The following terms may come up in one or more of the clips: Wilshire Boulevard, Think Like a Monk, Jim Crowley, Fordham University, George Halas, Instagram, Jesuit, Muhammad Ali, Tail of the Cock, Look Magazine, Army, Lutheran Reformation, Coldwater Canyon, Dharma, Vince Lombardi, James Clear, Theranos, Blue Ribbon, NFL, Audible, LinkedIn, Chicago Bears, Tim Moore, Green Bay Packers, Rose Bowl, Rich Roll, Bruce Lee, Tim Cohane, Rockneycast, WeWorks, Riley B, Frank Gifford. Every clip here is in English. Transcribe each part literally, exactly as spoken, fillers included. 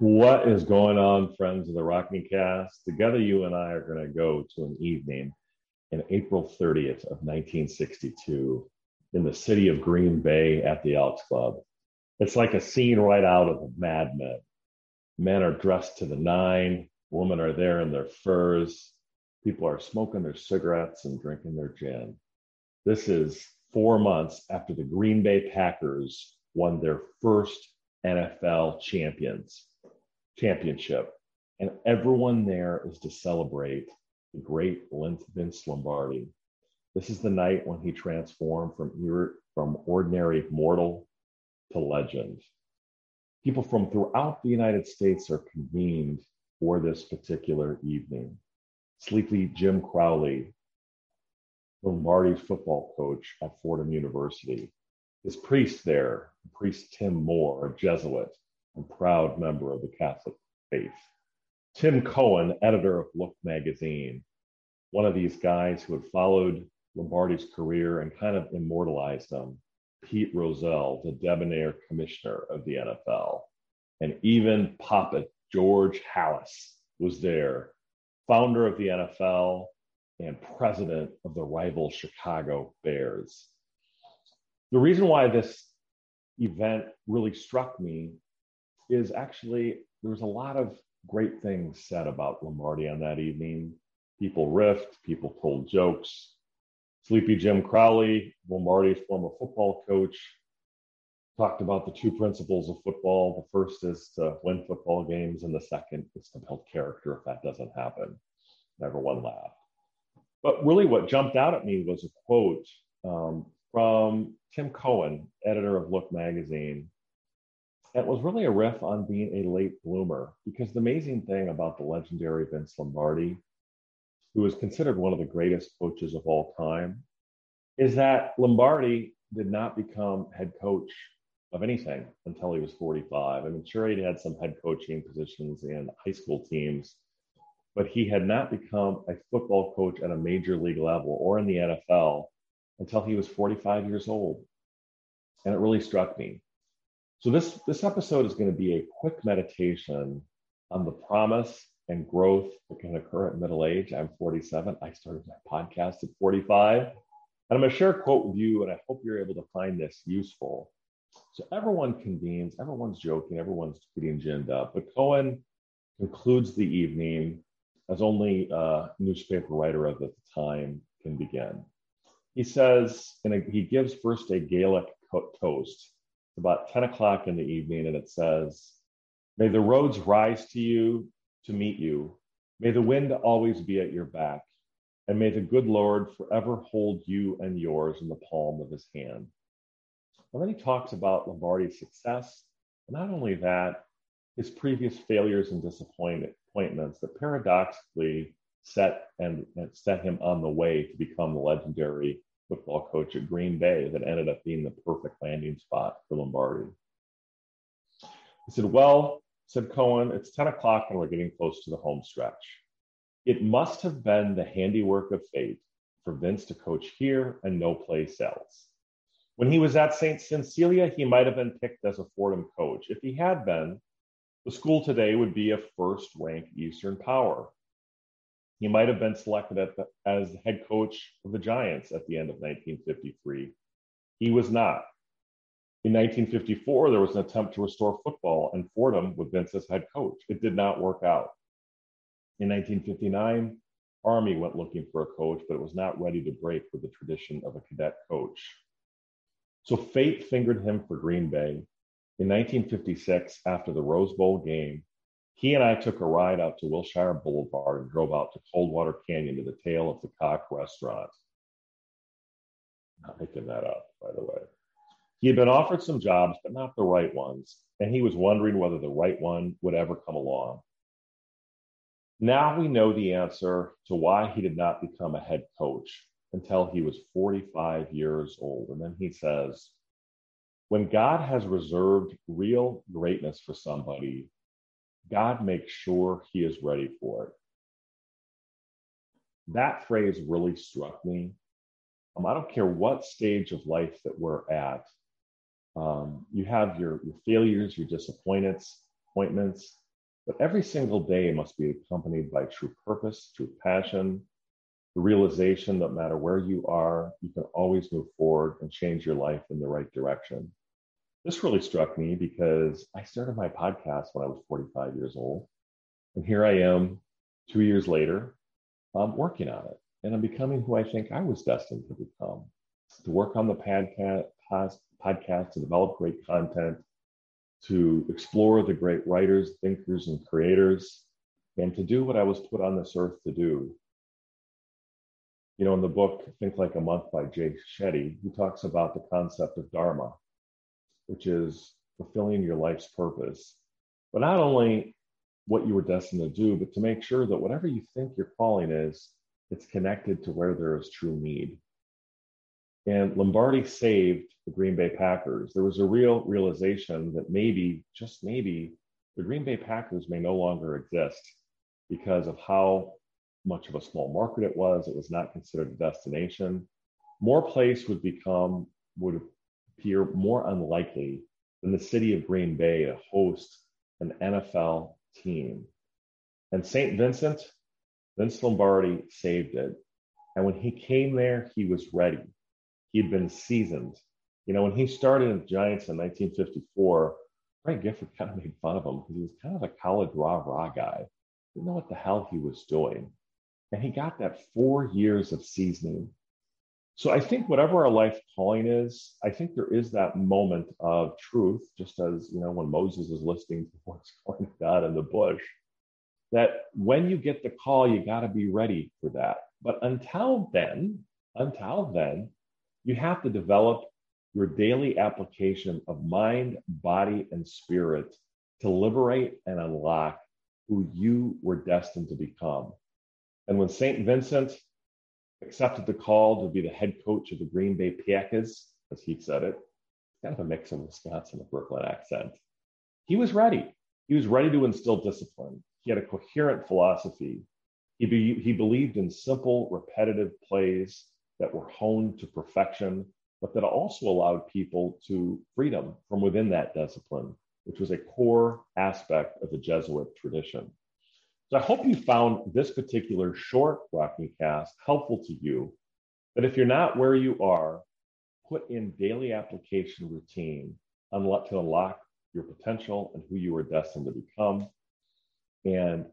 What is going on, friends of the Rocking Cast? Together, you and I are going to go to an evening in April thirtieth of nineteen sixty-two in the city of Green Bay at the Elks Club. It's like a scene right out of Mad Men. Men are dressed to the nine. Women are there in their furs. People are smoking their cigarettes and drinking their gin. This is four months after the Green Bay Packers won their first N F L champions. championship, and everyone there is to celebrate the great Vince Lombardi. This is the night when he transformed from, from ordinary mortal to legend. People from throughout the United States are convened for this particular evening. Sleepy Jim Crowley, Lombardi's football coach at Fordham University, his priest there, priest Tim Moore, a Jesuit, and proud member of the Catholic faith. Tim Cohane, editor of Look Magazine, one of these guys who had followed Lombardi's career and kind of immortalized him. Pete Rozelle, the debonair commissioner of the N F L. And even Papa George Halas was there, founder of the N F L and president of the rival Chicago Bears. The reason why this event really struck me is actually there was a lot of great things said about Lombardi on that evening. People riffed, people told jokes. Sleepy Jim Crowley, Lombardi's former football coach, talked about the two principles of football. The first is to win football games, and the second is to build character if that doesn't happen. Everyone laughed. But really what jumped out at me was a quote um, from Tim Cohane, editor of Look Magazine. That was really a riff on being a late bloomer, because the amazing thing about the legendary Vince Lombardi, who is considered one of the greatest coaches of all time, is that Lombardi did not become head coach of anything until he was forty-five. I mean, sure, he had some head coaching positions in high school teams, but he had not become a football coach at a major league level or in the N F L until he was forty-five years old. And it really struck me. So this, this episode is going to be a quick meditation on the promise and growth that can occur at middle age. I'm forty-seven. I started my podcast at forty-five. And I'm going to share a quote with you, and I hope you're able to find this useful. So everyone convenes. Everyone's joking. Everyone's getting ginned up. But Cohane concludes the evening as only a newspaper writer of the time can begin. He says, and he gives first a Gaelic toast. About ten o'clock in the evening, and it says, "May the roads rise to you, to meet you. May the wind always be at your back, and may the good Lord forever hold you and yours in the palm of his hand." And then he talks about Lombardi's success, and not only that, his previous failures and disappointments that paradoxically set and, and set him on the way to become the legendary football coach at Green Bay that ended up being the perfect landing spot for Lombardi. He said, well, said Cohane, it's ten o'clock and we're getting close to the home stretch. It must have been the handiwork of fate for Vince to coach here and no place else. When he was at Saint Cecilia, he might have been picked as a Fordham coach. If he had been, the school today would be a first-ranked Eastern power. He might have been selected at the, as the head coach of the Giants at the end of nineteen fifty-three. He was not. In nineteen fifty-four, there was an attempt to restore football and Fordham with Vince as head coach. It did not work out. In nineteen fifty-nine, Army went looking for a coach, but it was not ready to break with the tradition of a cadet coach. So fate fingered him for Green Bay. In nineteen fifty-six, after the Rose Bowl game, he and I took a ride out to Wilshire Boulevard and drove out to Coldwater Canyon to the Tail of the Cock restaurant. I'm not making that up, by the way. He had been offered some jobs, but not the right ones, and he was wondering whether the right one would ever come along. Now we know the answer to why he did not become a head coach until he was forty-five years old. And then he says, when God has reserved real greatness for somebody, God makes sure he is ready for it. That phrase really struck me. Um, I don't care what stage of life that we're at. Um, you have your, your failures, your disappointments, appointments, but every single day must be accompanied by true purpose, true passion, the realization that no matter where you are, you can always move forward and change your life in the right direction. This really struck me because I started my podcast when I was forty-five years old. And here I am, two years later, I'm working on it. And I'm becoming who I think I was destined to become. To work on the podcast, podcast to develop great content, to explore the great writers, thinkers, and creators, and to do what I was put on this earth to do. You know, in the book, Think Like a Monk by Jay Shetty, he talks about the concept of Dharma, which is fulfilling your life's purpose, but not only what you were destined to do, but to make sure that whatever you think your calling is, it's connected to where there is true need. And Lombardi saved the Green Bay Packers. There was a real realization that maybe, just maybe, the Green Bay Packers may no longer exist because of how much of a small market it was. It was not considered a destination. More place would become, would appear more unlikely than the city of Green Bay to host an N F L team. And Saint Vincent, Vince Lombardi saved it. And when he came there, he was ready. He'd been seasoned. You know, when he started in the Giants in nineteen fifty-four, Frank Gifford kind of made fun of him because he was kind of a college rah-rah guy. Didn't know what the hell he was doing. And he got that four years of seasoning. So I think whatever our life calling is, I think there is that moment of truth, just as, you know, when Moses is listening to what's going on God in the bush, that when you get the call, you got to be ready for that. But until then, until then, you have to develop your daily application of mind, body, and spirit to liberate and unlock who you were destined to become. And when Saint Vincent accepted the call to be the head coach of the Green Bay Packers, as he said it, kind of a mix of Wisconsin and Brooklyn accent, he was ready. He was ready to instill discipline. He had a coherent philosophy. He, be, he believed in simple, repetitive plays that were honed to perfection, but that also allowed people to freedom from within that discipline, which was a core aspect of the Jesuit tradition. So I hope you found this particular short Rocky Cast helpful to you, but if you're not where you are, put in daily application routine unlock, to unlock your potential and who you are destined to become. And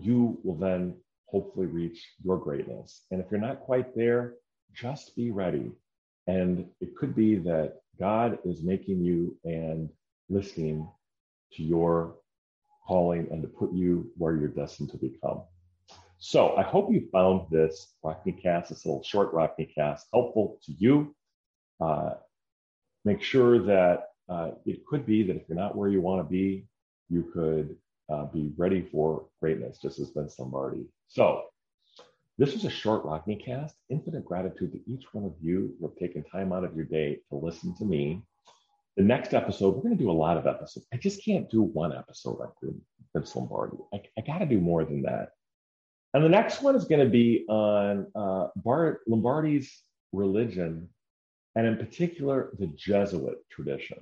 you will then hopefully reach your greatness. And if you're not quite there, just be ready. And it could be that God is making you and listening to your calling and to put you where you're destined to become. So I hope you found this Rockneycast, this little short Rockneycast, helpful to you. Uh, make sure that uh, it could be that if you're not where you want to be, you could Uh, be ready for greatness, just as Vince Lombardi. So this was a short Rockneycast. Infinite gratitude to each one of you who have taken time out of your day to listen to me. The next episode, we're going to do a lot of episodes. I just can't do one episode like Vince Lombardi. I, I got to do more than that. And the next one is going to be on uh, Bart, Lombardi's religion, and in particular, the Jesuit tradition.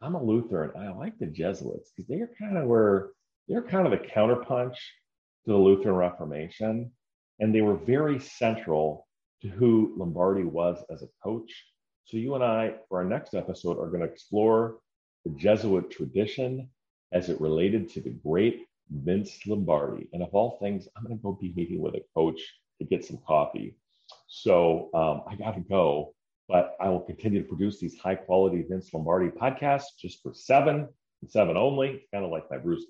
I'm a Lutheran. I like the Jesuits because they are kind of where They're kind of a counterpunch to the Lutheran Reformation, and they were very central to who Lombardi was as a coach. So you and I, for our next episode, are going to explore the Jesuit tradition as it related to the great Vince Lombardi. And of all things, I'm going to go be meeting with a coach to get some coffee. So um, I got to go, but I will continue to produce these high-quality Vince Lombardi podcasts just for seven. Seven only, kind of like my Bruce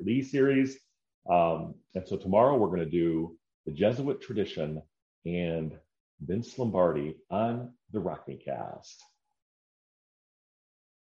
Lee series. Um, and so tomorrow we're going to do the Jesuit tradition and Vince Lombardi on the Rockneycast.